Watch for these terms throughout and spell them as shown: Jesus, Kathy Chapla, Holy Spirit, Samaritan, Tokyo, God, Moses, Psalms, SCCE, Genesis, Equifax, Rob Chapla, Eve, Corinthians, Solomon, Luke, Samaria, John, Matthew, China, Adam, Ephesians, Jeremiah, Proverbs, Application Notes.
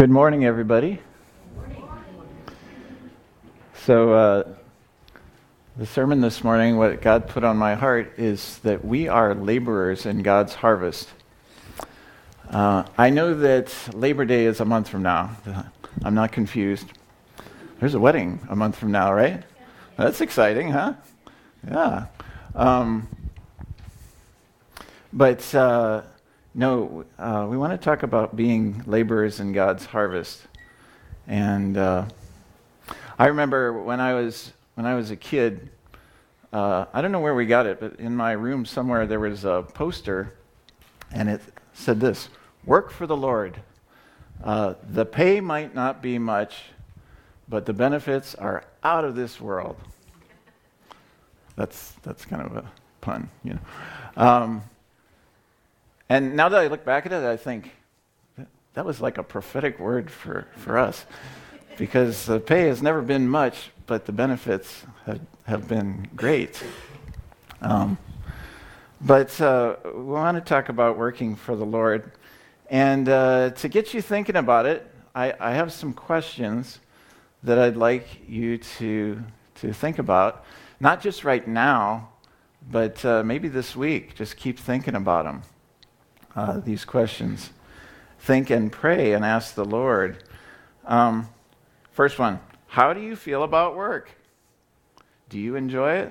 Good morning, everybody. Good morning. So, the sermon this morning, what God put on my heart is that we are laborers in God's harvest. I know that Labor Day is a month from now. I'm not confused. There's a wedding a month from now, right? That's exciting, huh? Yeah. No, we want to talk about being laborers in God's harvest. And I remember when I was a kid, I don't know where we got it, but in my room somewhere there was a poster, and it said this: "Work for the Lord. The pay might not be much, but the benefits are out of this world." That's kind of a pun, you know. And now that I look back at it, I think that was like a prophetic word for us, because the pay has never been much, but the benefits have been great. But we want to talk about working for the Lord. And to get you thinking about it, I have some questions that I'd like you to think about, not just right now, but maybe this week. Just keep thinking about them. These questions. Think and pray and ask the Lord. First one, how do you feel about work? Do you enjoy it?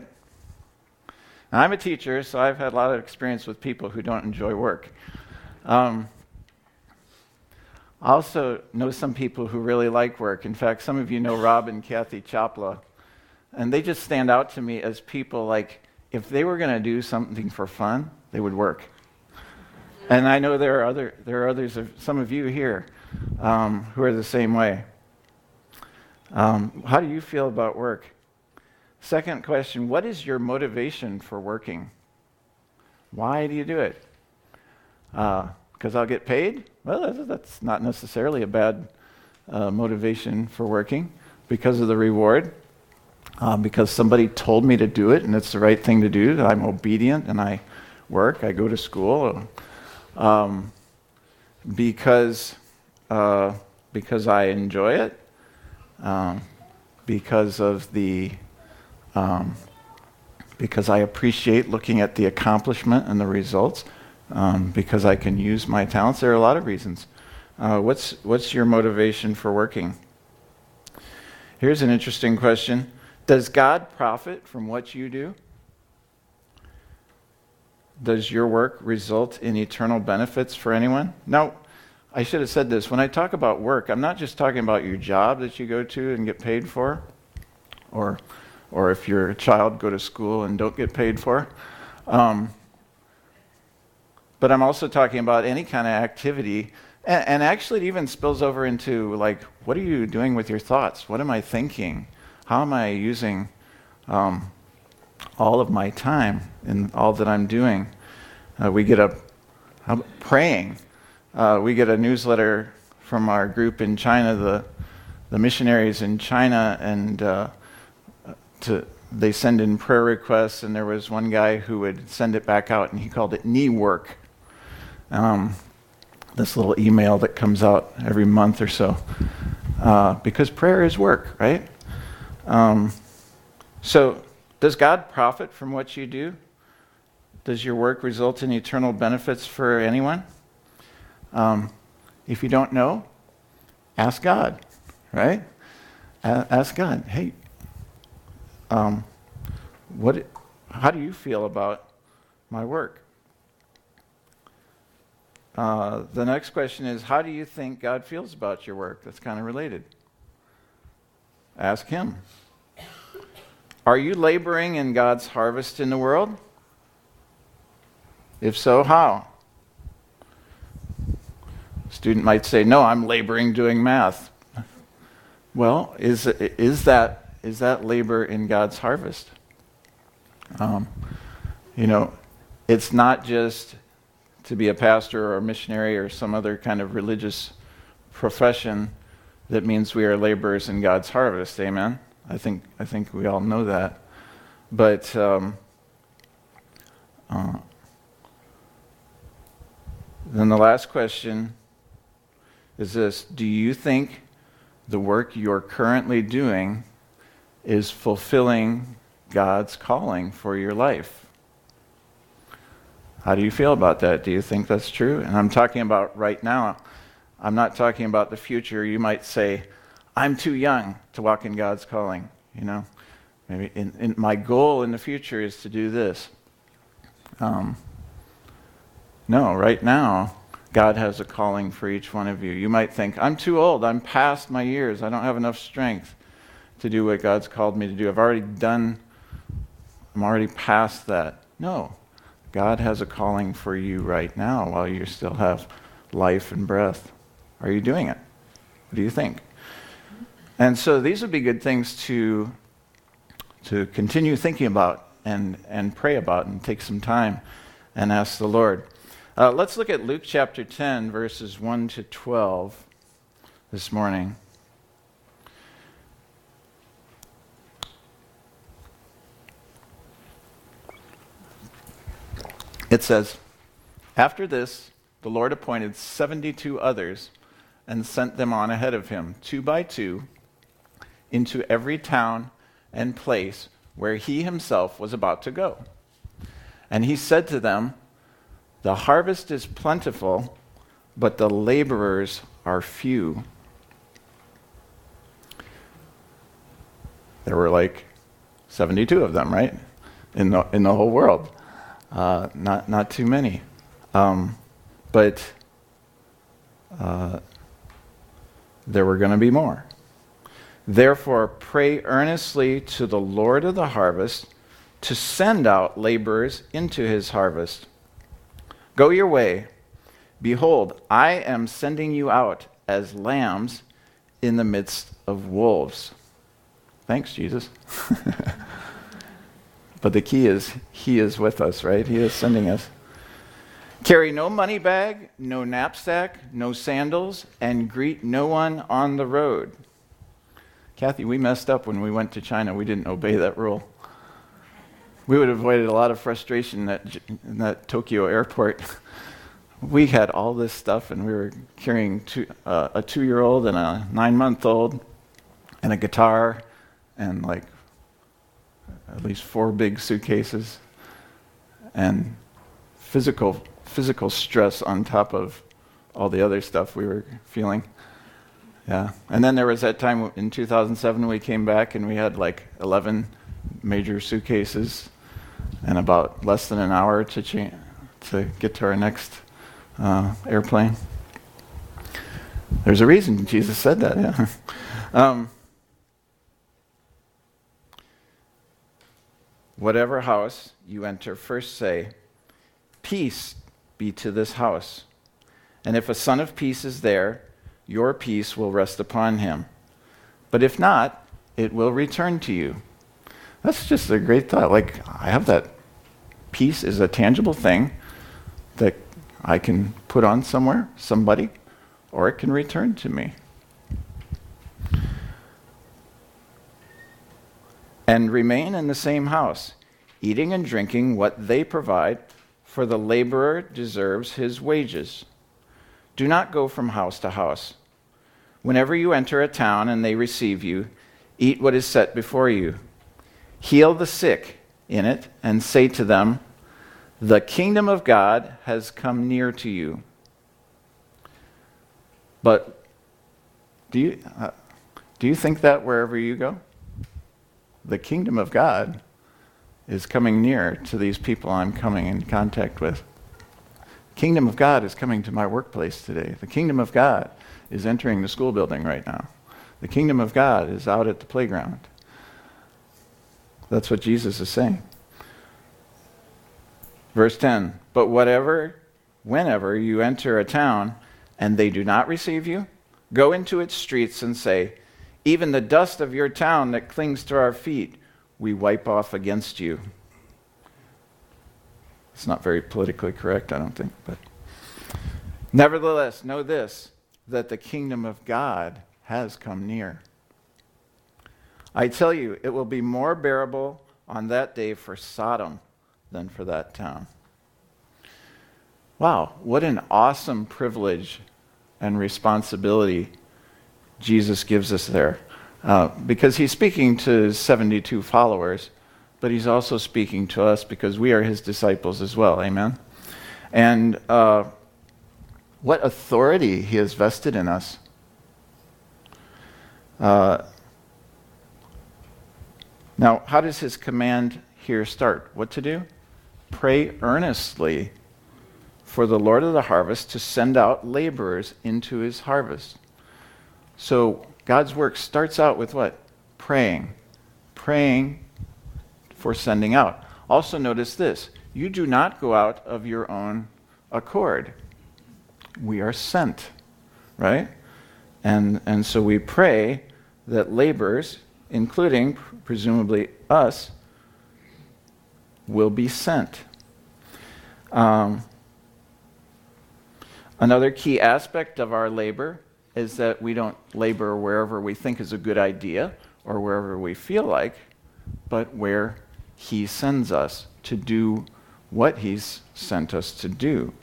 Now, I'm a teacher, so I've had a lot of experience with people who don't enjoy work. I also know some people who really like work. In fact, some of you know Rob and Kathy Chapla, and they just stand out to me as people like, if they were going to do something for fun, they would work. And I know there are others, some of you here, who are the same way. How do you feel about work? Second question, what is your motivation for working? Why do you do it? Because I'll get paid? Well, that's not necessarily a bad motivation for working, because of the reward, because somebody told me to do it, and it's the right thing to do. I'm obedient, and I work, I go to school. Because I enjoy it, because I appreciate looking at the accomplishment and the results, because I can use my talents. There are a lot of reasons. What's your motivation for working? Here's an interesting question. Does God profit from what you do? Does your work result in eternal benefits for anyone? Now, I should have said this. When I talk about work, I'm not just talking about your job that you go to and get paid for, or if you're a child, go to school and don't get paid for. But I'm also talking about any kind of activity, and actually it even spills over into, like, what are you doing with your thoughts? What am I thinking? How am I using all of my time and all that I'm doing? I'm praying. We get a newsletter from our group in China, the missionaries in China, and they send in prayer requests, and there was one guy who would send it back out, and he called it knee work. This little email that comes out every month or so. Because prayer is work, right? Does God profit from what you do? Does your work result in eternal benefits for anyone? If you don't know, ask God, right? Ask God, hey, how do you feel about my work? The next question is, how do you think God feels about your work? That's kind of related. Ask Him. Are you laboring in God's harvest in the world? If so, how? A student might say, no, I'm laboring doing math. Well, is that labor in God's harvest? It's not just to be a pastor or a missionary or some other kind of religious profession that means we are laborers in God's harvest, amen? I think we all know that, but then the last question is this: do you think the work you're currently doing is fulfilling God's calling for your life? How do you feel about that? Do you think that's true? And I'm talking about right now. I'm not talking about the future. You might say, I'm too young to walk in God's calling. You know, maybe my goal in the future is to do this. No, right now, God has a calling for each one of you. You might think, I'm too old. I'm past my years. I don't have enough strength to do what God's called me to do. I'm already past that. No, God has a calling for you right now while you still have life and breath. Are you doing it? What do you think? And so these would be good things to continue thinking about and pray about and take some time and ask the Lord. Let's look at Luke chapter 10, verses 1 to 12 this morning. It says, "After this, the Lord appointed 72 others and sent them on ahead of him, 2 by 2, into every town and place where he himself was about to go. And he said to them, 'The harvest is plentiful, but the laborers are few.'" There were like 72 of them, right? In the whole world. Not too many. But there were going to be more. "Therefore, pray earnestly to the Lord of the harvest to send out laborers into his harvest. Go your way. Behold, I am sending you out as lambs in the midst of wolves." Thanks, Jesus. But the key is, he is with us, right? He is sending us. "Carry no money bag, no knapsack, no sandals, and greet no one on the road." Kathy, we messed up when we went to China. We didn't obey that rule. We would have avoided a lot of frustration in that Tokyo airport. We had all this stuff, and we were carrying a 2-year-old and a 9-month-old and a guitar and like at least 4 big suitcases, and physical stress on top of all the other stuff we were feeling. Yeah. And then there was that time in 2007 we came back and we had like 11 major suitcases and about less than an hour to get to our next airplane. There's a reason Jesus said that. Yeah. "Whatever house you enter, first say, 'Peace be to this house.' And if a son of peace is there, your peace will rest upon him. But if not, it will return to you." That's just a great thought. Like, I have that. Peace is a tangible thing that I can put on somewhere, somebody, or it can return to me. "And remain in the same house, eating and drinking what they provide, for the laborer deserves his wages. Do not go from house to house. Whenever you enter a town and they receive you, eat what is set before you. Heal the sick in it and say to them, 'The kingdom of God has come near to you.'" But do you think that wherever you go? The kingdom of God is coming near to these people I'm coming in contact with. The kingdom of God is coming to my workplace today. The kingdom of God is entering the school building right now. The kingdom of God is out at the playground. That's what Jesus is saying. Verse 10, "But whenever you enter a town and they do not receive you, go into its streets and say, 'Even the dust of your town that clings to our feet, we wipe off against you.'" It's not very politically correct, I don't think. But "Nevertheless, know this, that the kingdom of God has come near. I tell you, it will be more bearable on that day for Sodom than for that town." Wow, what an awesome privilege and responsibility Jesus gives us there. Because he's speaking to 72 followers, but he's also speaking to us because we are his disciples as well. Amen? And what authority he has vested in us. Now, how does his command here start? What to do? Pray earnestly for the Lord of the harvest to send out laborers into his harvest. So God's work starts out with what? Praying. Praying for sending out. Also notice this. You do not go out of your own accord. We are sent, right? And so we pray that laborers, including presumably us, will be sent. Another key aspect of our labor is that we don't labor wherever we think is a good idea or wherever we feel like, but where he sends us to do what he's sent us to do.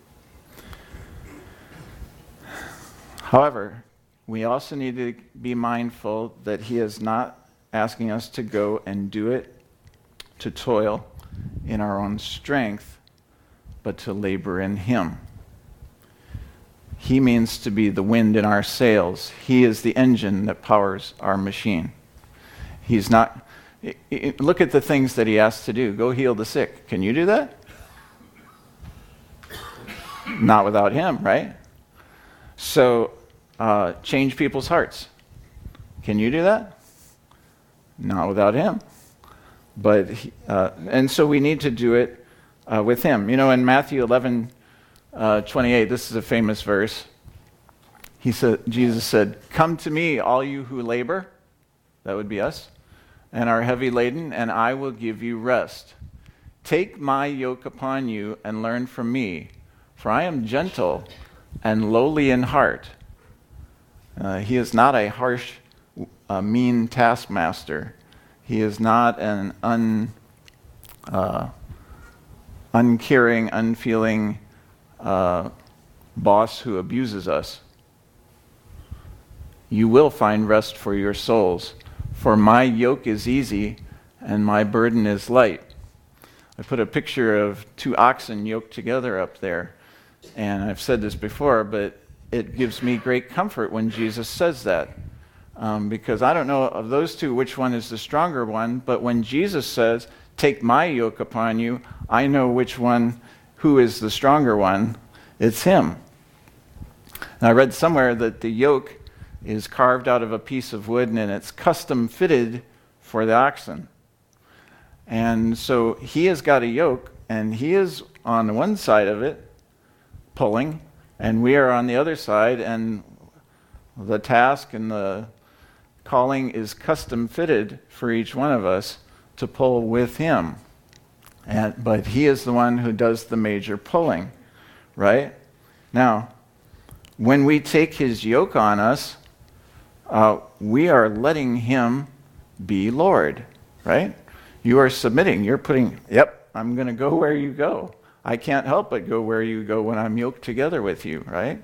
However, we also need to be mindful that he is not asking us to go and do it, to toil in our own strength, but to labor in him. He means to be the wind in our sails. He is the engine that powers our machine. He's not... Look at the things that he asks to do. Go heal the sick. Can you do that? Not without him, right? So, change people's hearts. Can you do that? Not without him. But and so we need to do it with him. You know, in Matthew 11, 28, this is a famous verse. Jesus said, "Come to me, all you who labor," that would be us, "and are heavy laden, and I will give you rest. Take my yoke upon you and learn from me, for I am gentle and lowly in heart." He is not a harsh, mean taskmaster. He is not an uncaring, unfeeling boss who abuses us. You will find rest for your souls, for my yoke is easy and my burden is light. I put a picture of two oxen yoked together up there, and I've said this before, but it gives me great comfort when Jesus says that, because I don't know of those two which one is the stronger one, but when Jesus says, "Take my yoke upon you," I know which one, who is the stronger one. It's him. And I read somewhere that the yoke is carved out of a piece of wood, and it's custom fitted for the oxen. And so he has got a yoke, and he is on one side of it pulling, and we are on the other side, and the task and the calling is custom fitted for each one of us to pull with him. But he is the one who does the major pulling, right? Now, when we take his yoke on us, we are letting him be Lord, right? You are submitting. You're putting, yep, I'm going to go where you go. I can't help but go where you go when I'm yoked together with you, right?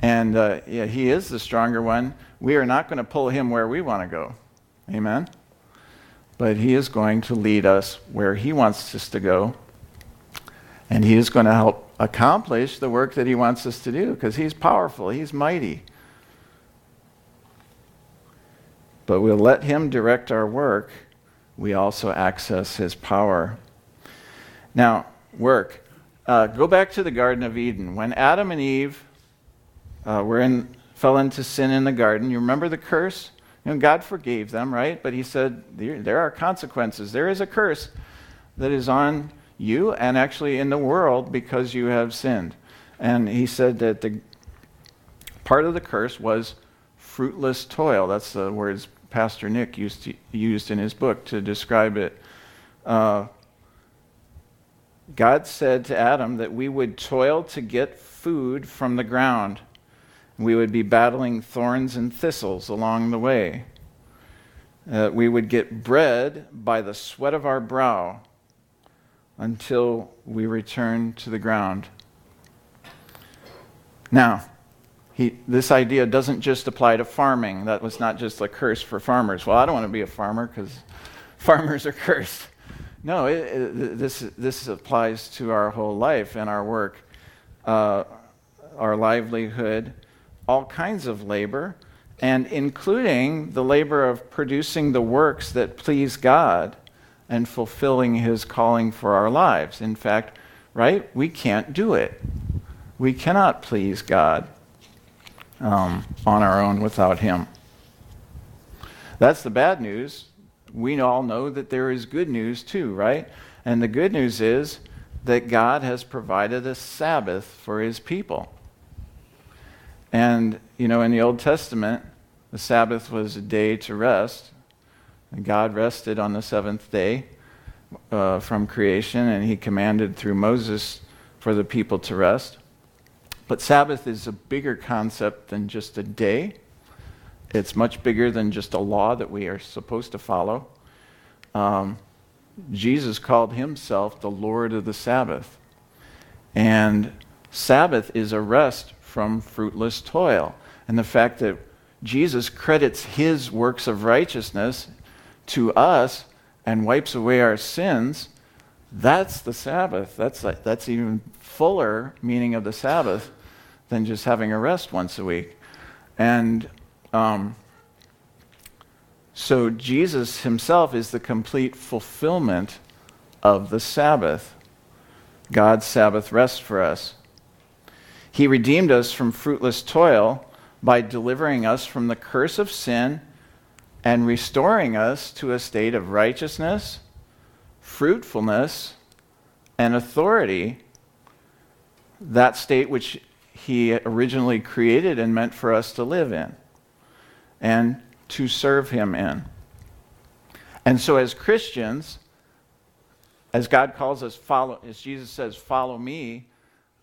And yeah, he is the stronger one. We are not going to pull him where we want to go. Amen? But he is going to lead us where he wants us to go. And he is going to help accomplish the work that he wants us to do, because he's powerful, he's mighty. But we'll let him direct our work. We also access his power. Now, work. Go back to the Garden of Eden. When Adam and Eve fell into sin in the garden, you remember the curse? You know, God forgave them, right? But he said, there are consequences. There is a curse that is on you and actually in the world because you have sinned. And he said that the part of the curse was fruitless toil. That's the words Pastor Nick used in his book to describe it. God said to Adam that we would toil to get food from the ground. We would be battling thorns and thistles along the way. We would get bread by the sweat of our brow until we return to the ground. Now, This idea doesn't just apply to farming. That was not just a curse for farmers. Well, I don't want to be a farmer because farmers are cursed. No, this applies to our whole life and our work, our livelihood, all kinds of labor, and including the labor of producing the works that please God and fulfilling His calling for our lives. In fact, right, we can't do it. We cannot please God on our own without Him. That's the bad news. We all know that there is good news too, right? And the good news is that God has provided a Sabbath for His people. And, you know, in the Old Testament, the Sabbath was a day to rest. And God rested on the seventh day from creation, and He commanded through Moses for the people to rest. But Sabbath is a bigger concept than just a day. It's much bigger than just a law that we are supposed to follow. Jesus called Himself the Lord of the Sabbath. And Sabbath is a rest from fruitless toil. And the fact that Jesus credits His works of righteousness to us and wipes away our sins, that's the Sabbath. That's even fuller meaning of the Sabbath than just having a rest once a week. And so Jesus Himself is the complete fulfillment of the Sabbath. God's Sabbath rest for us. He redeemed us from fruitless toil by delivering us from the curse of sin and restoring us to a state of righteousness, fruitfulness, and authority, that state which He originally created and meant for us to live in and to serve Him in. And so as Christians, as God calls us, follow, as Jesus says, follow me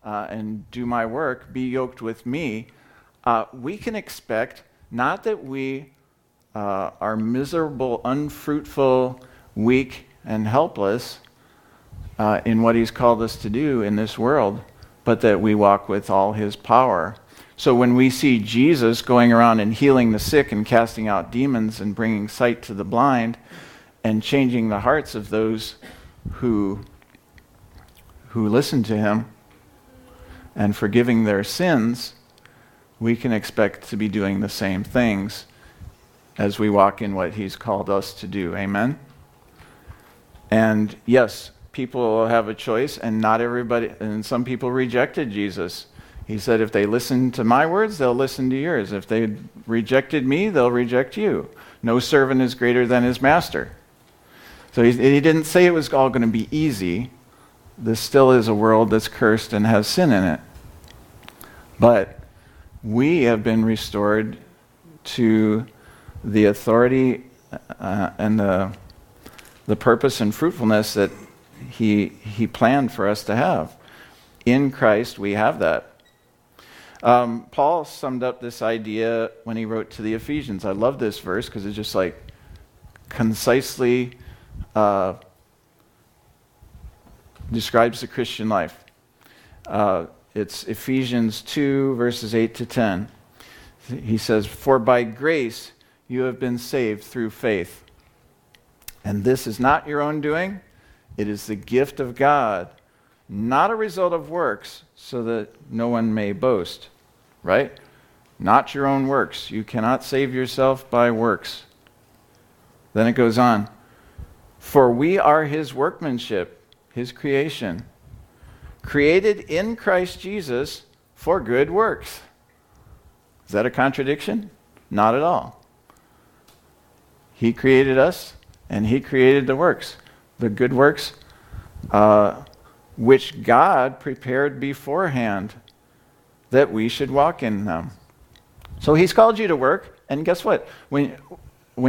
and do my work, be yoked with me, we can expect not that we are miserable, unfruitful, weak, and helpless in what He's called us to do in this world, but that we walk with all His power. So when we see Jesus going around and healing the sick and casting out demons and bringing sight to the blind and changing the hearts of those who listen to Him and forgiving their sins, we can expect to be doing the same things as we walk in what He's called us to do. Amen? And yes, people have a choice, and not everybody, and some people rejected Jesus. He said, if they listen to my words, they'll listen to yours. If they rejected me, they'll reject you. No servant is greater than his master. So he didn't say it was all going to be easy. This still is a world that's cursed and has sin in it. But we have been restored to the authority and the purpose and fruitfulness that he planned for us to have. In Christ, we have that. Paul summed up this idea when he wrote to the Ephesians. I love this verse because it's just like concisely describes the Christian life. It's Ephesians 2, verses 8 to 10. He says, "For by grace you have been saved through faith. And this is not your own doing. It is the gift of God, not a result of works, so that no one may boast." Right? Not your own works. You cannot save yourself by works. Then it goes on. "For we are His workmanship," His creation, "created in Christ Jesus for good works." Is that a contradiction? Not at all. He created us, and He created the works, the good works, which God prepared beforehand that we should walk in them. So He's called you to work, and guess what? When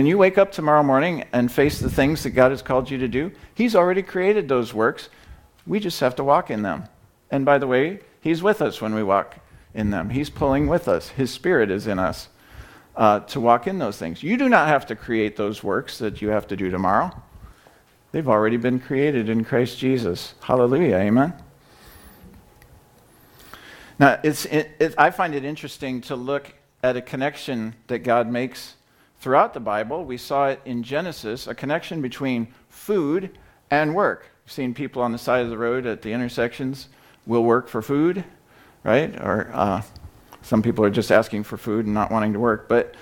you wake up tomorrow morning and face the things that God has called you to do, He's already created those works. We just have to walk in them. And by the way, He's with us when we walk in them. He's pulling with us. His Spirit is in us to walk in those things. You do not have to create those works that you have to do tomorrow. They've already been created in Christ Jesus. Hallelujah. Amen. Now, I find it interesting to look at a connection that God makes throughout the Bible. We saw it in Genesis, a connection between food and work. We've seen people on the side of the road at the intersections will work for food, right? Or some people are just asking for food and not wanting to work. But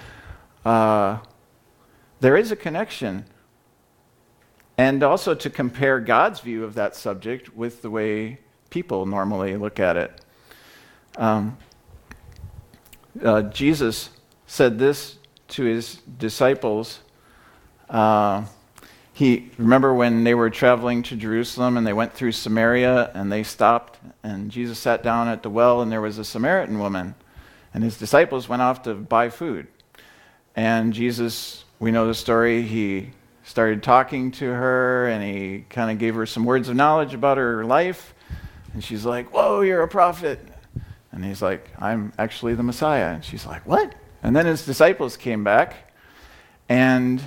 there is a connection. And also to compare God's view of that subject with the way people normally look at it. Jesus said this to his disciples. Remember when they were traveling to Jerusalem and they went through Samaria and they stopped and Jesus sat down at the well and there was a Samaritan woman and his disciples went off to buy food. And Jesus, we know the story, he started talking to her and he kind of gave her some words of knowledge about her life. And she's like, whoa, you're a prophet. And he's like, I'm actually the Messiah. And she's like, what? And then his disciples came back, and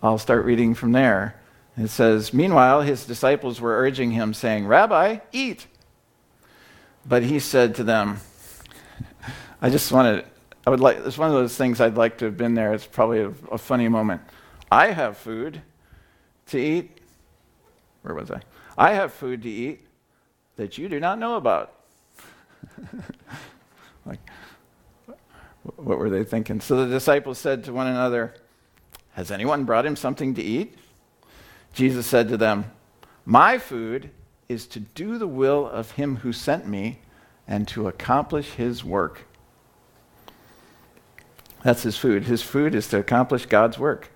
I'll start reading from there. It says, meanwhile, his disciples were urging him, saying, Rabbi, eat. But he said to them, it's one of those things I'd like to have been there. It's probably a funny moment. I have food to eat. Where was I? I have food to eat that you do not know about. Like, what were they thinking? So the disciples said to one another, has anyone brought him something to eat? Jesus said to them, my food is to do the will of him who sent me and to accomplish his work. That's his food. His food is to accomplish God's work.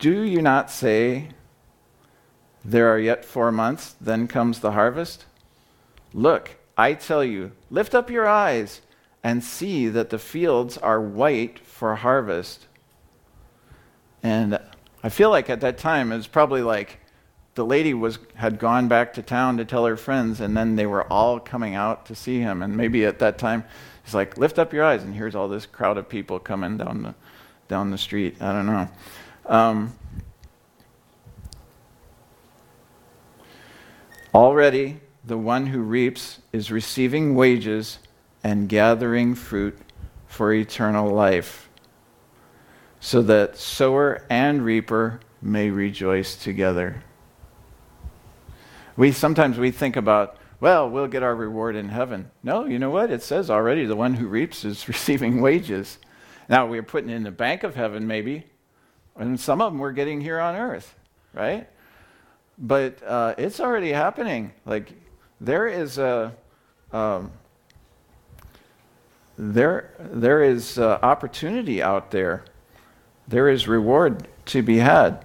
Do you not say, there are yet 4 months, then comes the harvest? Look, I tell you, lift up your eyes and see that the fields are white for harvest. And I feel like at that time, it was probably like the lady had gone back to town to tell her friends, and then they were all coming out to see him. And maybe at that time, it's like, lift up your eyes, and here's all this crowd of people coming down the street. I don't know. Already, the one who reaps is receiving wages and gathering fruit for eternal life, so that sower and reaper may rejoice together. Sometimes we think about, well, we'll get our reward in heaven. No, you know what? It says already the one who reaps is receiving wages. Now, we're putting in the bank of heaven maybe, and some of them we're getting here on earth, right? But it's already happening. Like, there is a... There is opportunity out there. There is reward to be had.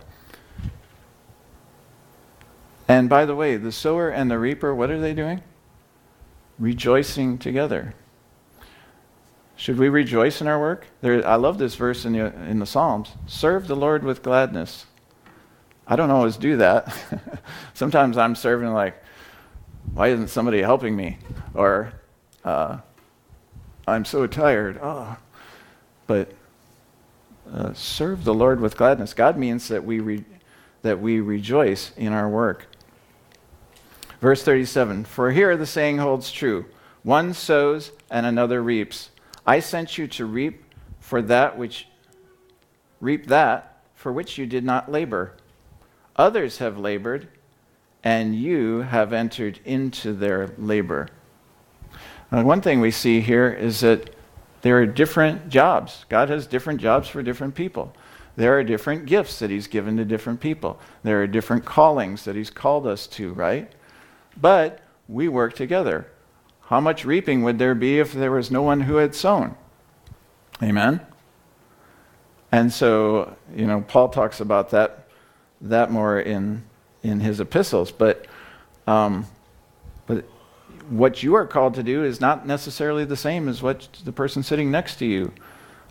And by the way, the sower and the reaper, what are they doing? Rejoicing together. Should we rejoice in our work? I love this verse in the Psalms. Serve the Lord with gladness. I don't always do that. Sometimes I'm serving like, why isn't somebody helping me? Or... I'm so tired. But serve the Lord with gladness. God means that we rejoice in our work. Verse 37, for here the saying holds true. One sows and another reaps. I sent you to reap that for which you did not labor. Others have labored, and you have entered into their labor. One thing we see here is that there are different jobs. God has different jobs for different people. There are different gifts that he's given to different people. There are different callings that he's called us to, right? But we work together. How much reaping would there be if there was no one who had sown? Amen? And so, Paul talks about that more in his epistles. But what you are called to do is not necessarily the same as what the person sitting next to you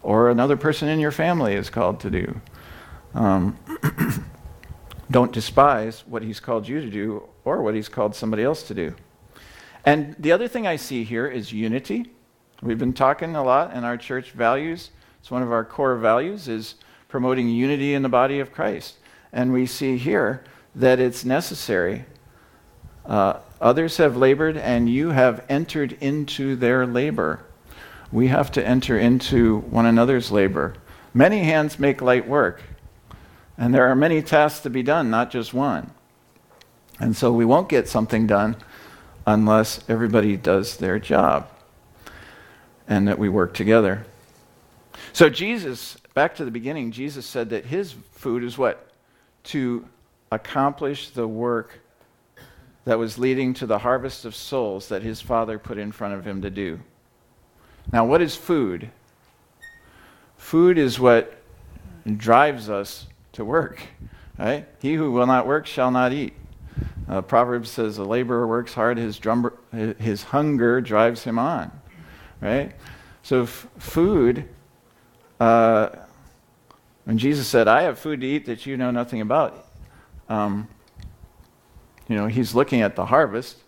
or another person in your family is called to do. Don't despise what he's called you to do or what he's called somebody else to do. And the other thing I see here is unity. We've been talking a lot in our church values. It's one of our core values is promoting unity in the body of Christ. And we see here that it's necessary Others have labored, and you have entered into their labor. We have to enter into one another's labor. Many hands make light work, and there are many tasks to be done, not just one. And so we won't get something done unless everybody does their job and that we work together. So Jesus, back to the beginning, Jesus said that his food is what? To accomplish the work that was leading to the harvest of souls that his Father put in front of him to do. Now, what is food? Food is what drives us to work, right? He who will not work shall not eat. Proverbs says, a laborer works hard, his hunger drives him on, right? So food, when Jesus said, I have food to eat that you know nothing about, he's looking at the harvest.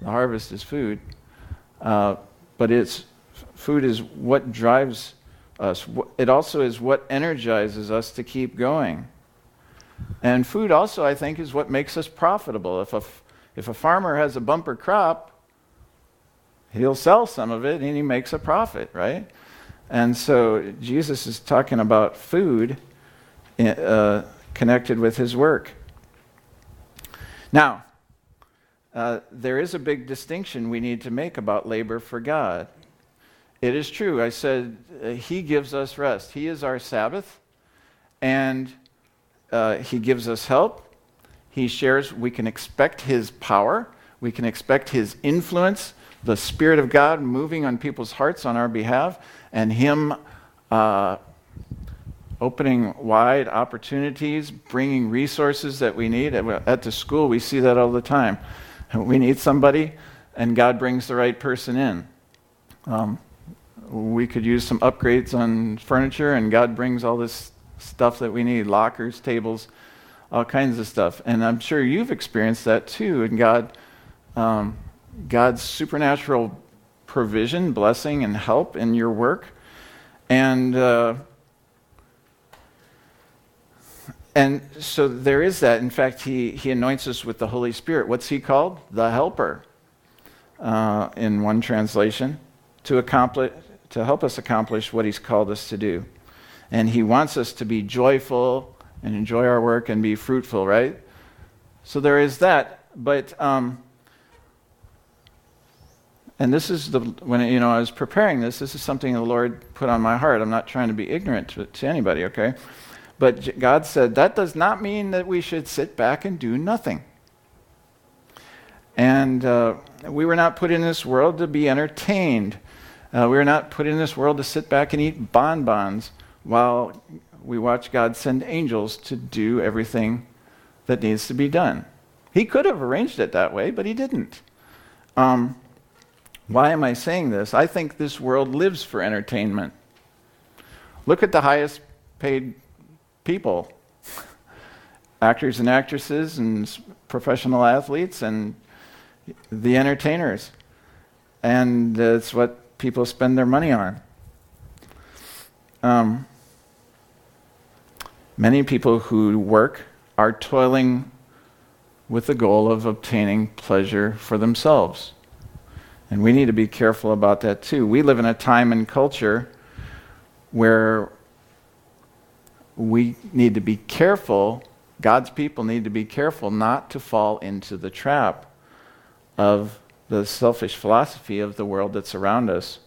The harvest is food. But food is what drives us. It also is what energizes us to keep going. And food also, I think, is what makes us profitable. If a farmer has a bumper crop, he'll sell some of it and he makes a profit, right? And so Jesus is talking about food connected with his work. Now, there is a big distinction we need to make about labor for God. It is true, I said, he gives us rest. He is our Sabbath, and he gives us help. He shares, we can expect his power. We can expect his influence, the Spirit of God moving on people's hearts on our behalf, and him opening wide opportunities, bringing resources that we need. At the school, we see that all the time. We need somebody, and God brings the right person in. We could use some upgrades on furniture, and God brings all this stuff that we need, lockers, tables, all kinds of stuff. And I'm sure you've experienced that too, and God's supernatural provision, blessing, and help in your work. And so there is that. In fact, he anoints us with the Holy Spirit. What's he called? The Helper, in one translation, to help us accomplish what he's called us to do. And he wants us to be joyful and enjoy our work and be fruitful, right? So there is that. But and this is when I was preparing this. This is something the Lord put on my heart. I'm not trying to be ignorant to anybody, okay? But God said, that does not mean that we should sit back and do nothing. And we were not put in this world to be entertained. We were not put in this world to sit back and eat bonbons while we watch God send angels to do everything that needs to be done. He could have arranged it that way, but he didn't. Why am I saying this? I think this world lives for entertainment. Look at the highest paid people, actors and actresses and professional athletes and the entertainers. And it's what people spend their money on. Many people who work are toiling with the goal of obtaining pleasure for themselves. And we need to be careful about that too. We live in a time and culture where we need to be careful, God's people need to be careful not to fall into the trap of the selfish philosophy of the world that's around us.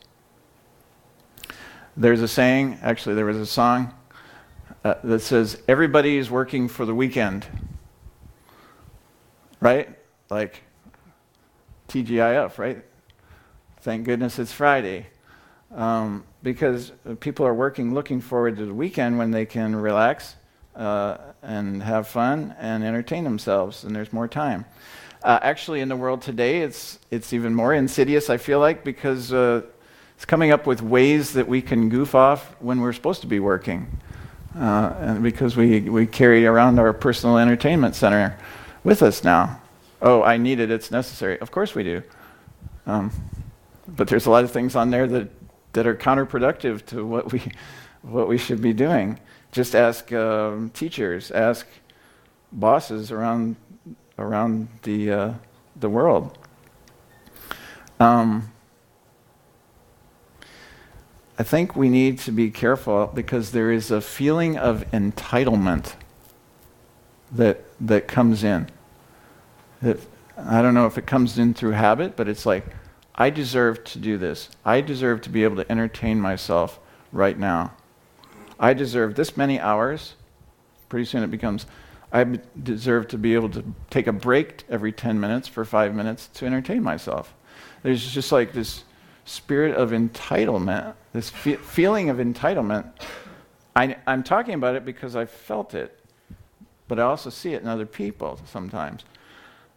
There's a saying, actually there was a song that says, everybody is working for the weekend, right? Like TGIF, right? Thank goodness it's Friday. Because people are working, looking forward to the weekend when they can relax and have fun and entertain themselves, and there's more time. Actually, in the world today, it's even more insidious, I feel like, because it's coming up with ways that we can goof off when we're supposed to be working, and because we carry around our personal entertainment center with us now. Oh, I need it, it's necessary. Of course we do. But there's a lot of things on there that are counterproductive to what we should be doing. Just ask teachers, ask bosses around the the world. I think we need to be careful because there is a feeling of entitlement that comes in. That, I don't know if it comes in through habit, but it's like, I deserve to do this. I deserve to be able to entertain myself right now. I deserve this many hours. Pretty soon it becomes, I deserve to be able to take a break every 10 minutes for 5 minutes to entertain myself. There's just like this spirit of entitlement, this feeling of entitlement. I'm talking about it because I felt it, but I also see it in other people sometimes.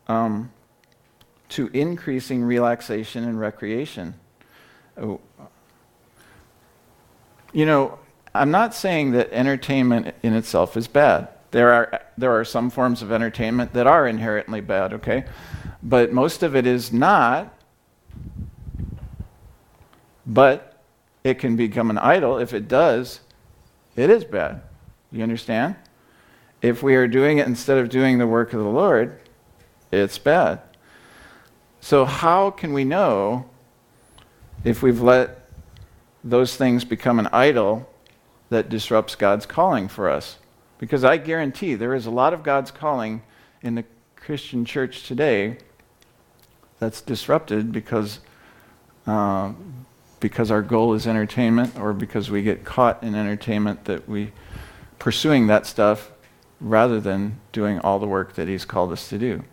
To increasing relaxation and recreation. Oh. You know, I'm not saying that entertainment in itself is bad. There are some forms of entertainment that are inherently bad, okay? But most of it is not. But it can become an idol. If it does, it is bad. You understand? If we are doing it instead of doing the work of the Lord, it's bad. So how can we know if we've let those things become an idol that disrupts God's calling for us? Because I guarantee there is a lot of God's calling in the Christian church today that's disrupted because our goal is entertainment, or because we get caught in entertainment, that we pursuing that stuff rather than doing all the work that he's called us to do.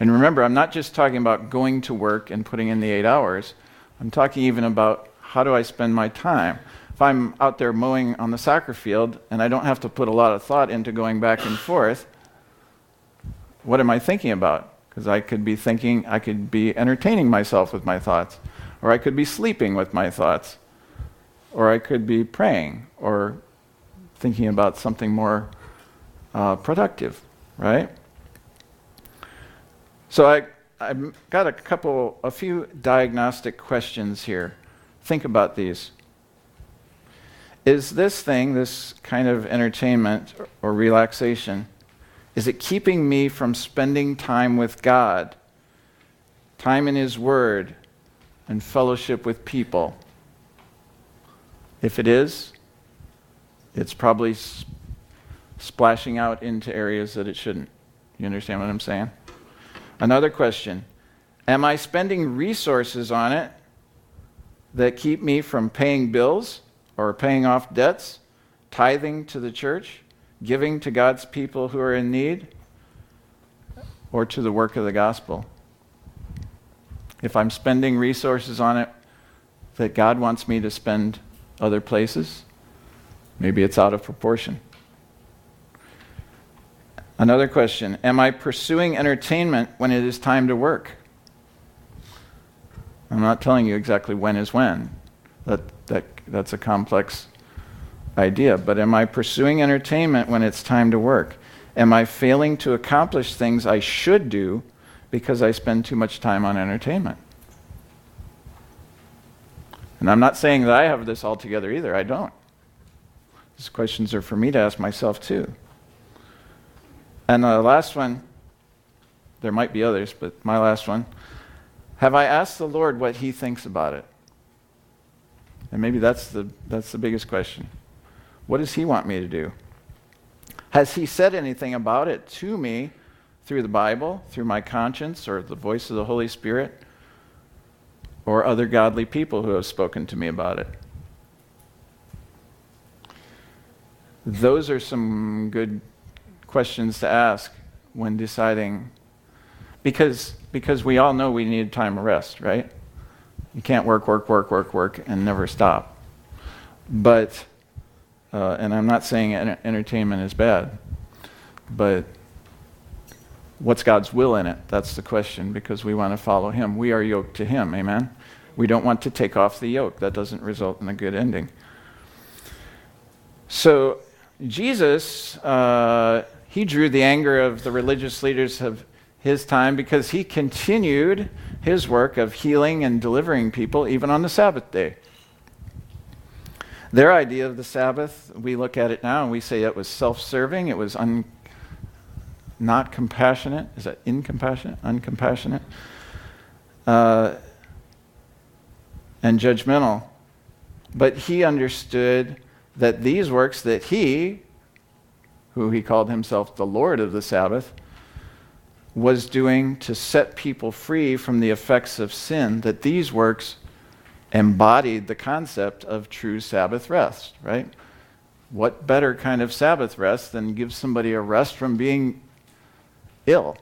And remember, I'm not just talking about going to work and putting in the 8 hours. I'm talking even about how do I spend my time. If I'm out there mowing on the soccer field and I don't have to put a lot of thought into going back and forth, what am I thinking about? Because I could be entertaining myself with my thoughts, or I could be sleeping with my thoughts, or I could be praying or thinking about something more productive, right? So I've got a few diagnostic questions here. Think about these. Is this thing, this kind of entertainment or relaxation, is it keeping me from spending time with God, time in His Word, and fellowship with people? If it is, it's probably splashing out into areas that it shouldn't. You understand what I'm saying? Another question, am I spending resources on it that keep me from paying bills or paying off debts, tithing to the church, giving to God's people who are in need, or to the work of the gospel? If I'm spending resources on it that God wants me to spend other places, maybe it's out of proportion. Another question, am I pursuing entertainment when it is time to work? I'm not telling you exactly when is when. That's a complex idea. But am I pursuing entertainment when it's time to work? Am I failing to accomplish things I should do because I spend too much time on entertainment? And I'm not saying that I have this all together either. I don't. These questions are for me to ask myself too. And the last one, there might be others, but my last one, have I asked the Lord what He thinks about it? And maybe that's the biggest question. What does He want me to do? Has He said anything about it to me through the Bible, through my conscience, or the voice of the Holy Spirit, or other godly people who have spoken to me about it? Those are some good questions to ask when deciding, because we all know we need time to rest, right? You can't work, and never stop. But, and I'm not saying entertainment is bad, but what's God's will in it? That's the question, because we want to follow Him. We are yoked to Him, amen? We don't want to take off the yoke. That doesn't result in a good ending. So Jesus, He drew the anger of the religious leaders of His time because He continued His work of healing and delivering people even on the Sabbath day. Their idea of the Sabbath, we look at it now and we say it was self-serving, it was not compassionate. Is that incompassionate, uncompassionate? And judgmental. But he understood that these works that he, who he called himself the Lord of the Sabbath, was doing to set people free from the effects of sin, that these works embodied the concept of true Sabbath rest, right? What better kind of Sabbath rest than give somebody a rest from being ill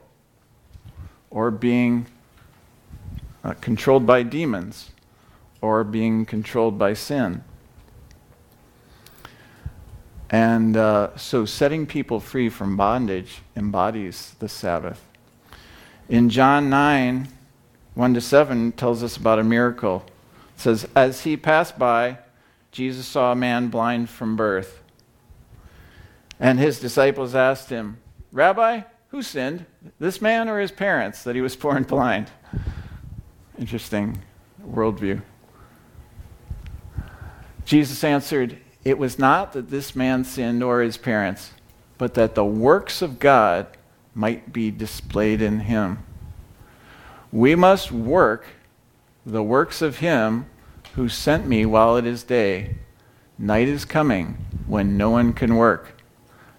or being controlled by demons or being controlled by sin? And so setting people free from bondage embodies the Sabbath. In John 9, 1-7 tells us about a miracle. It says, as he passed by, Jesus saw a man blind from birth. And his disciples asked him, Rabbi, who sinned, this man or his parents, that he was born blind? Interesting worldview. Jesus answered, it was not that this man sinned or his parents, but that the works of God might be displayed in him. We must work the works of him who sent me while it is day. Night is coming when no one can work.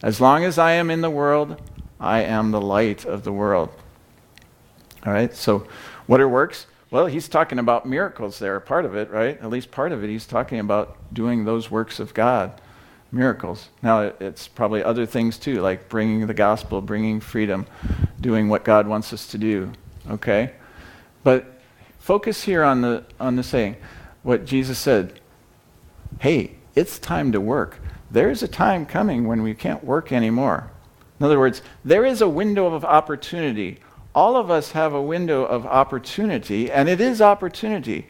As long as I am in the world, I am the light of the world. All right, so what are works? Well, he's talking about miracles there, part of it, right? At least part of it, he's talking about doing those works of God, miracles. Now, it's probably other things too, like bringing the gospel, bringing freedom, doing what God wants us to do, okay? But focus here on the saying, what Jesus said, hey, it's time to work. There's a time coming when we can't work anymore. In other words, there is a window of opportunity. All of us have a window of opportunity, and it is opportunity.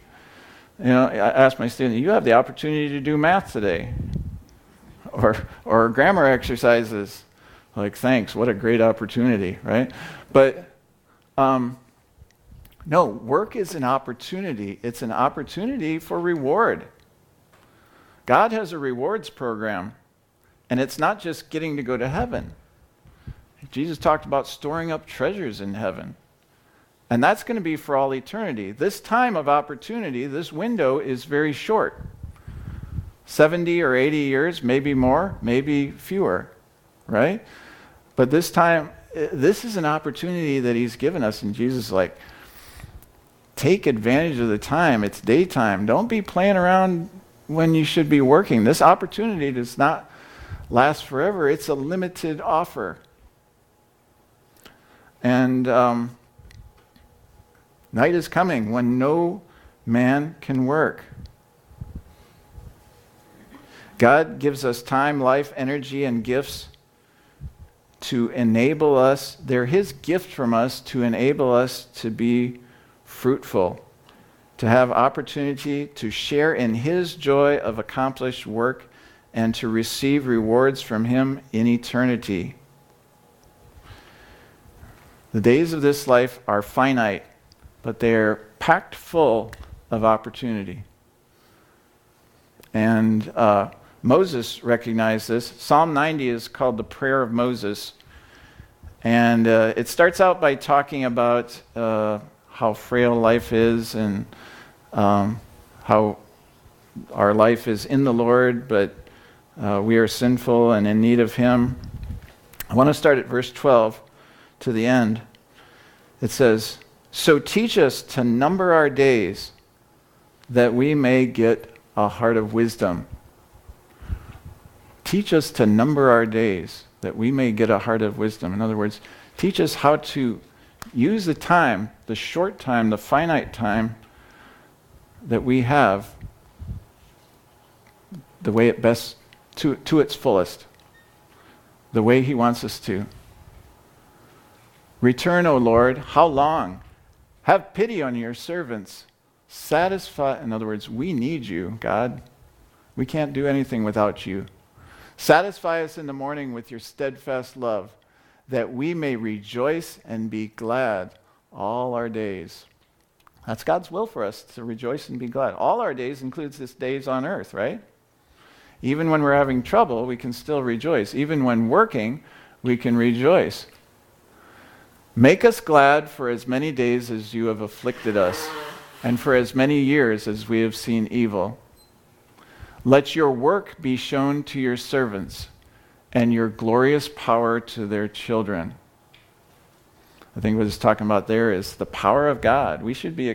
You know, I asked my student, you have the opportunity to do math today or grammar exercises. Like, thanks, what a great opportunity, right? But no, work is an opportunity. It's an opportunity for reward. God has a rewards program, and it's not just getting to go to heaven. Jesus talked about storing up treasures in heaven. And that's going to be for all eternity. This time of opportunity, this window is very short. 70 or 80 years, maybe more, maybe fewer, right? But this time, this is an opportunity that he's given us. And Jesus is like, take advantage of the time. It's daytime. Don't be playing around when you should be working. This opportunity does not last forever. It's a limited offer. And night is coming when no man can work. God gives us time, life, energy, and gifts to enable us. They're his gift from us to enable us to be fruitful, to have opportunity to share in his joy of accomplished work and to receive rewards from him in eternity. The days of this life are finite, but they're packed full of opportunity. And Moses recognized this. Psalm 90 is called the Prayer of Moses. And it starts out by talking about how frail life is and how our life is in the Lord, but we are sinful and in need of him. I want to start at verse 12. To the end, it says, so teach us to number our days that we may get a heart of wisdom. Teach us to number our days that we may get a heart of wisdom. In other words, teach us how to use the time, the short time, the finite time that we have the way it best, to its fullest, the way he wants us to. Return, O Lord, how long? Have pity on your servants. Satisfy, in other words, we need you, God. We can't do anything without you. Satisfy us in the morning with your steadfast love, that we may rejoice and be glad all our days. That's God's will for us, to rejoice and be glad. All our days includes this days on earth, right? Even when we're having trouble, we can still rejoice. Even when working, we can rejoice. Make us glad for as many days as you have afflicted us, and for as many years as we have seen evil. Let your work be shown to your servants, and your glorious power to their children. I think what he's talking about there is the power of God. We should be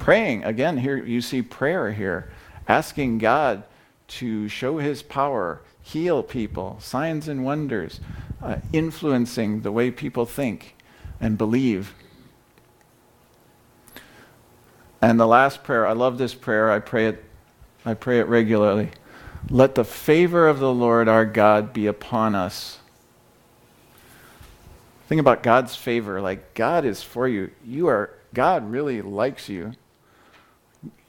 praying. Again, here you see prayer here. Asking God to show his power, heal people, signs and wonders, influencing the way people think and believe. And the last prayer, I love this prayer. I pray it regularly. Let the favor of the Lord our God be upon us. Think about God's favor. Like, God is for you. God really likes you.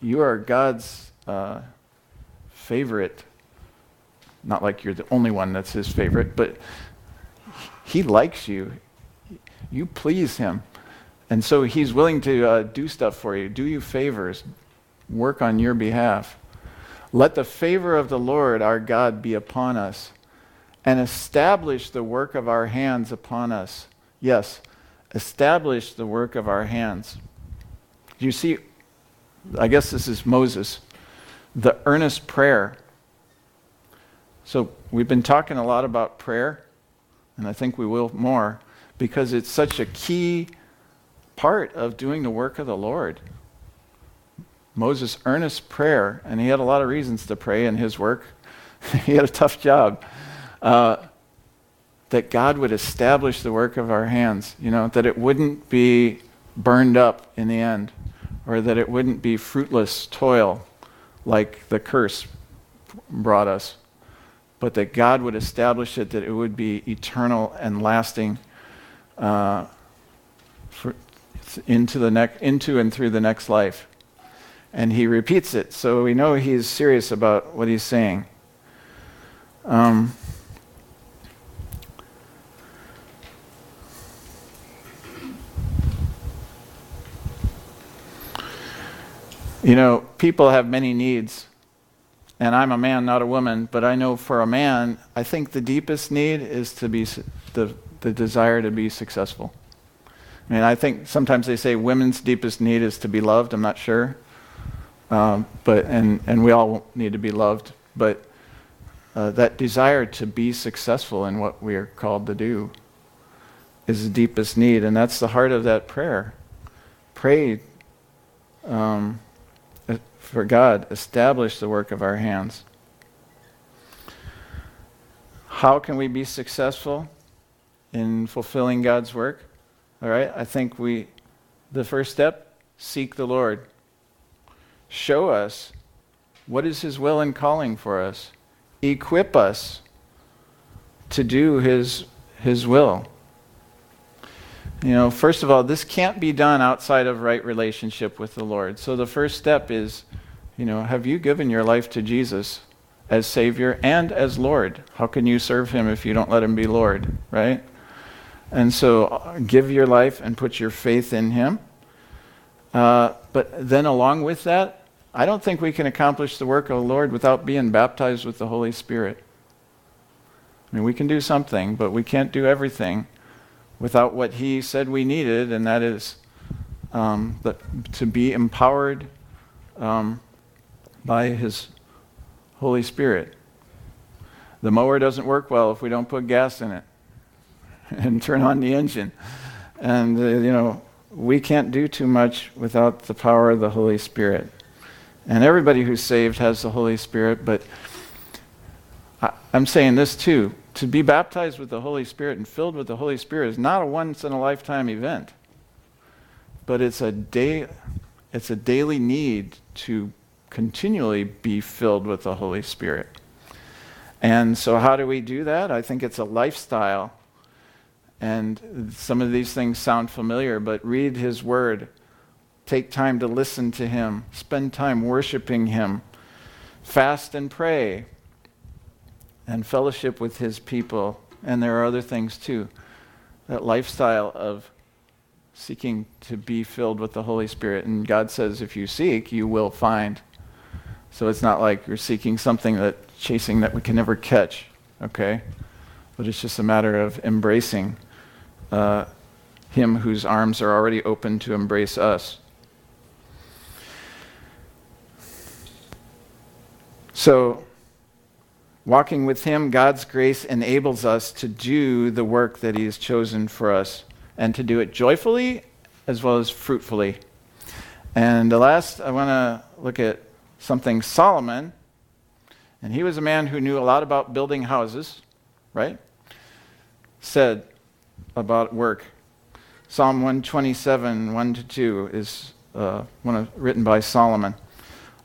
You are God's favorite. Not like you're the only one that's his favorite, but he likes you. You please him. And so he's willing to do stuff for you, do you favors, work on your behalf. Let the favor of the Lord our God be upon us, and establish the work of our hands upon us. Yes, establish the work of our hands. You see, I guess this is Moses, the earnest prayer. So we've been talking a lot about prayer, and I think we will more, because it's such a key part of doing the work of the Lord. Moses' earnest prayer, and he had a lot of reasons to pray in his work. He had a tough job. That God would establish the work of our hands, that it wouldn't be burned up in the end, or that it wouldn't be fruitless toil like the curse brought us, but that God would establish it, that it would be eternal and lasting into and through the next life. And he repeats it, so we know he's serious about what he's saying. People have many needs, and I'm a man, not a woman, but I know for a man, I think the deepest need is to be the desire to be successful. I mean, I think sometimes they say women's deepest need is to be loved. I'm not sure, but we all need to be loved, but that desire to be successful in what we are called to do is the deepest need, and that's the heart of that prayer. Pray. For God, establish the work of our hands. How can we be successful in fulfilling God's work? All right, I think the first step, seek the Lord. Show us what is his will and calling for us. Equip us to do his will. First of all, this can't be done outside of right relationship with the Lord. So the first step is, have you given your life to Jesus as Savior and as Lord? How can you serve him if you don't let him be Lord, right? And so give your life and put your faith in him. But then along with that, I don't think we can accomplish the work of the Lord without being baptized with the Holy Spirit. I mean, we can do something, but we can't do everything without what he said we needed, and that is to be empowered by his Holy Spirit. The mower doesn't work well if we don't put gas in it and turn on the engine. And, we can't do too much without the power of the Holy Spirit. And everybody who's saved has the Holy Spirit, but I'm saying this too. To be baptized with the Holy Spirit and filled with the Holy Spirit is not a once-in-a-lifetime event, but it's a daily need to continually be filled with the Holy Spirit. And so how do we do that? I think it's a lifestyle. And some of these things sound familiar, but read his word. Take time to listen to him. Spend time worshiping him. Fast and pray. And fellowship with his people. And there are other things too. That lifestyle of seeking to be filled with the Holy Spirit. And God says if you seek, you will find. So it's not like you're seeking something that we can never catch, okay? But it's just a matter of embracing him whose arms are already open to embrace us. So, walking with him, God's grace enables us to do the work that he has chosen for us, and to do it joyfully as well as fruitfully. And last, I want to look at something Solomon, and he was a man who knew a lot about building houses, right? Said about work. Psalm 127, 1-2 is written by Solomon.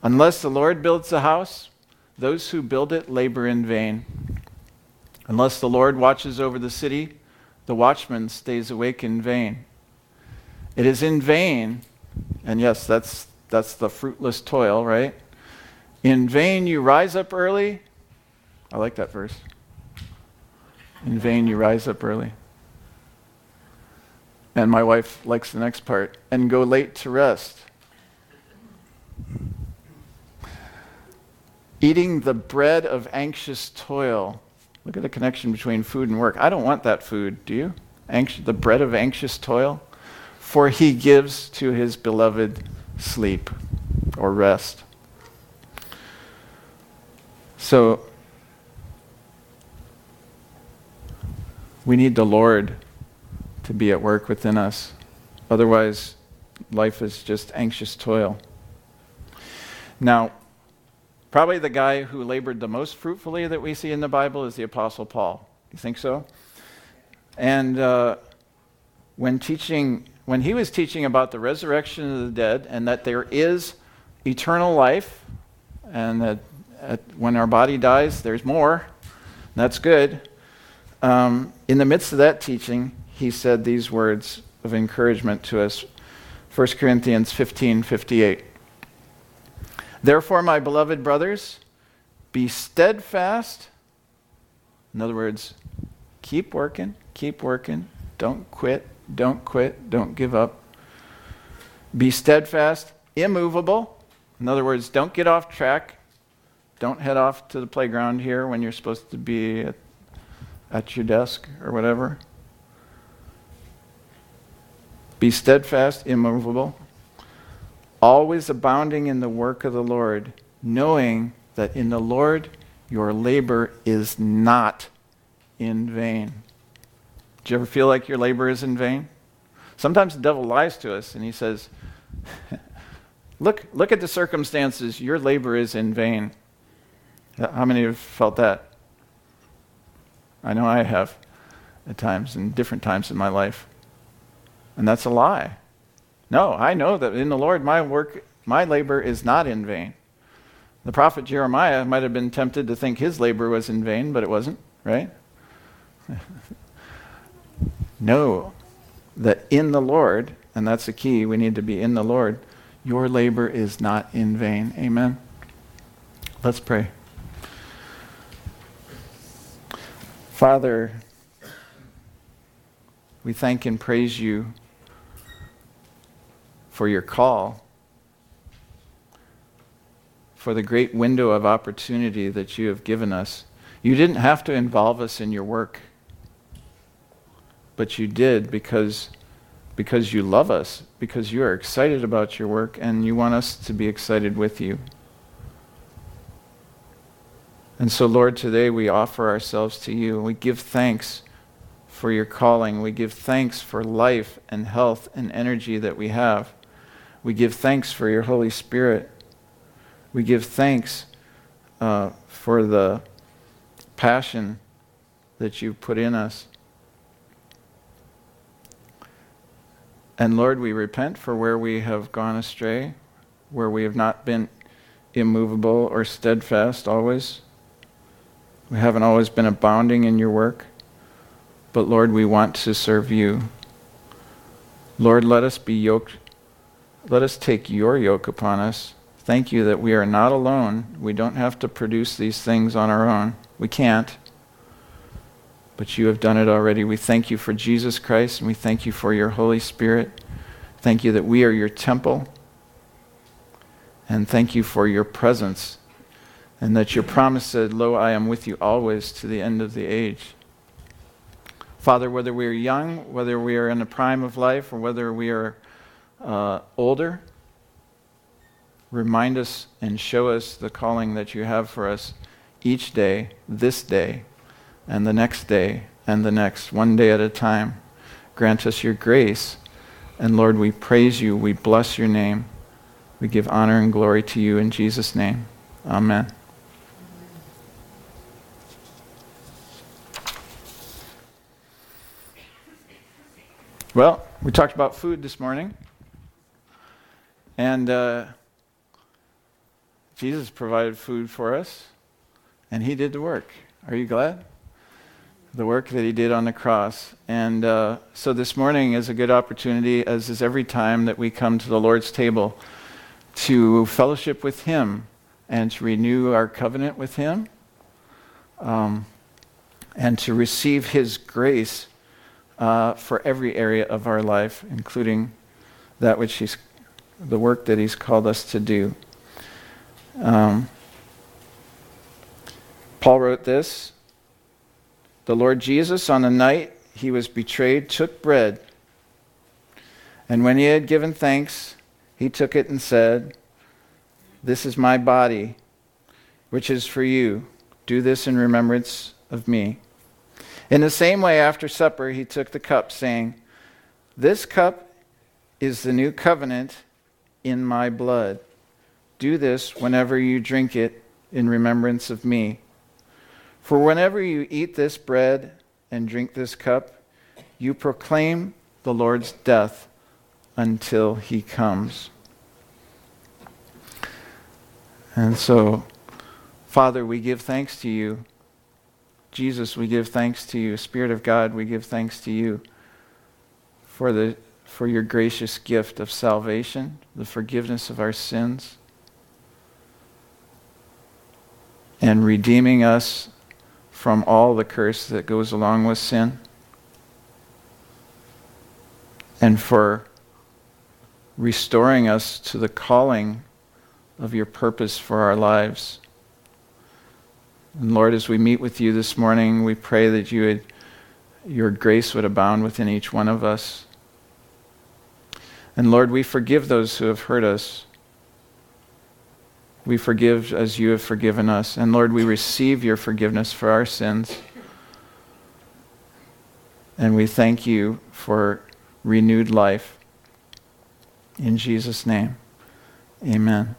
Unless the Lord builds the house, those who build it labor in vain. Unless the Lord watches over the city, the watchman stays awake in vain. It is in vain, and yes, that's the fruitless toil, right? In vain you rise up early. I like that verse. In vain you rise up early. And my wife likes the next part. And go late to rest. Eating the bread of anxious toil. Look at the connection between food and work. I don't want that food, do you? The bread of anxious toil. For he gives to his beloved sleep or rest. So, we need the Lord to be at work within us. Otherwise, life is just anxious toil. Now, probably the guy who labored the most fruitfully that we see in the Bible is the Apostle Paul. You think so? And when he was teaching about the resurrection of the dead and that there is eternal life, and that when our body dies, there's more. That's good. In the midst of that teaching, he said these words of encouragement to us. 1 Corinthians 15:58. Therefore, my beloved brothers, be steadfast. In other words, keep working, don't quit, don't give up. Be steadfast, immovable. In other words, don't get off track. Don't head off to the playground here when you're supposed to be at your desk or whatever. Be steadfast, immovable, always abounding in the work of the Lord, knowing that in the Lord your labor is not in vain. Do you ever feel like your labor is in vain? Sometimes the devil lies to us and he says, look at the circumstances, your labor is in vain. How many have felt that? I know I have at times, and different times in my life. And that's a lie. No, I know that in the Lord my labor is not in vain. The prophet Jeremiah might have been tempted to think his labor was in vain, but it wasn't, right? Know that in the Lord, and that's the key, we need to be in the Lord, your labor is not in vain. Amen. Let's pray. Father, we thank and praise you for your call, for the great window of opportunity that you have given us. You didn't have to involve us in your work, but you did because you love us, because you are excited about your work, and you want us to be excited with you. And so, Lord, today we offer ourselves to you. We give thanks for your calling. We give thanks for life and health and energy that we have. We give thanks for your Holy Spirit. We give thanks for the passion that you put in us. And, Lord, we repent for where we have gone astray, where we have not been immovable or steadfast always. We haven't always been abounding in your work, but Lord, we want to serve you. Lord, let us be yoked. Let us take your yoke upon us. Thank you that we are not alone. We don't have to produce these things on our own. We can't, but you have done it already. We thank you for Jesus Christ, and we thank you for your Holy Spirit. Thank you that we are your temple, and thank you for your presence, and that your promise said, Lo, I am with you always to the end of the age. Father, whether we are young, whether we are in the prime of life, or whether we are older, remind us and show us the calling that you have for us each day, this day, and the next, one day at a time. Grant us your grace. And Lord, we praise you, we bless your name, we give honor and glory to you in Jesus' name. Amen. Well, we talked about food this morning, and Jesus provided food for us, and he did the work. Are you glad? The work that he did on the cross. And so this morning is a good opportunity, as is every time that we come to the Lord's table, to fellowship with him and to renew our covenant with him, and to receive his grace for every area of our life, including that which the work that he's called us to do. Paul wrote this: the Lord Jesus, on the night he was betrayed, took bread. And when he had given thanks, he took it and said, "This is my body, which is for you. Do this in remembrance of me." In the same way, after supper, he took the cup, saying, "This cup is the new covenant in my blood. Do this whenever you drink it in remembrance of me. For whenever you eat this bread and drink this cup, you proclaim the Lord's death until he comes." And so, Father, we give thanks to you. Jesus, we give thanks to you. Spirit of God, we give thanks to you for your gracious gift of salvation, the forgiveness of our sins, and redeeming us from all the curse that goes along with sin, and for restoring us to the calling of your purpose for our lives. And Lord, as we meet with you this morning, we pray that your grace would abound within each one of us. And Lord, we forgive those who have hurt us. We forgive as you have forgiven us. And Lord, we receive your forgiveness for our sins. And we thank you for renewed life. In Jesus' name, amen.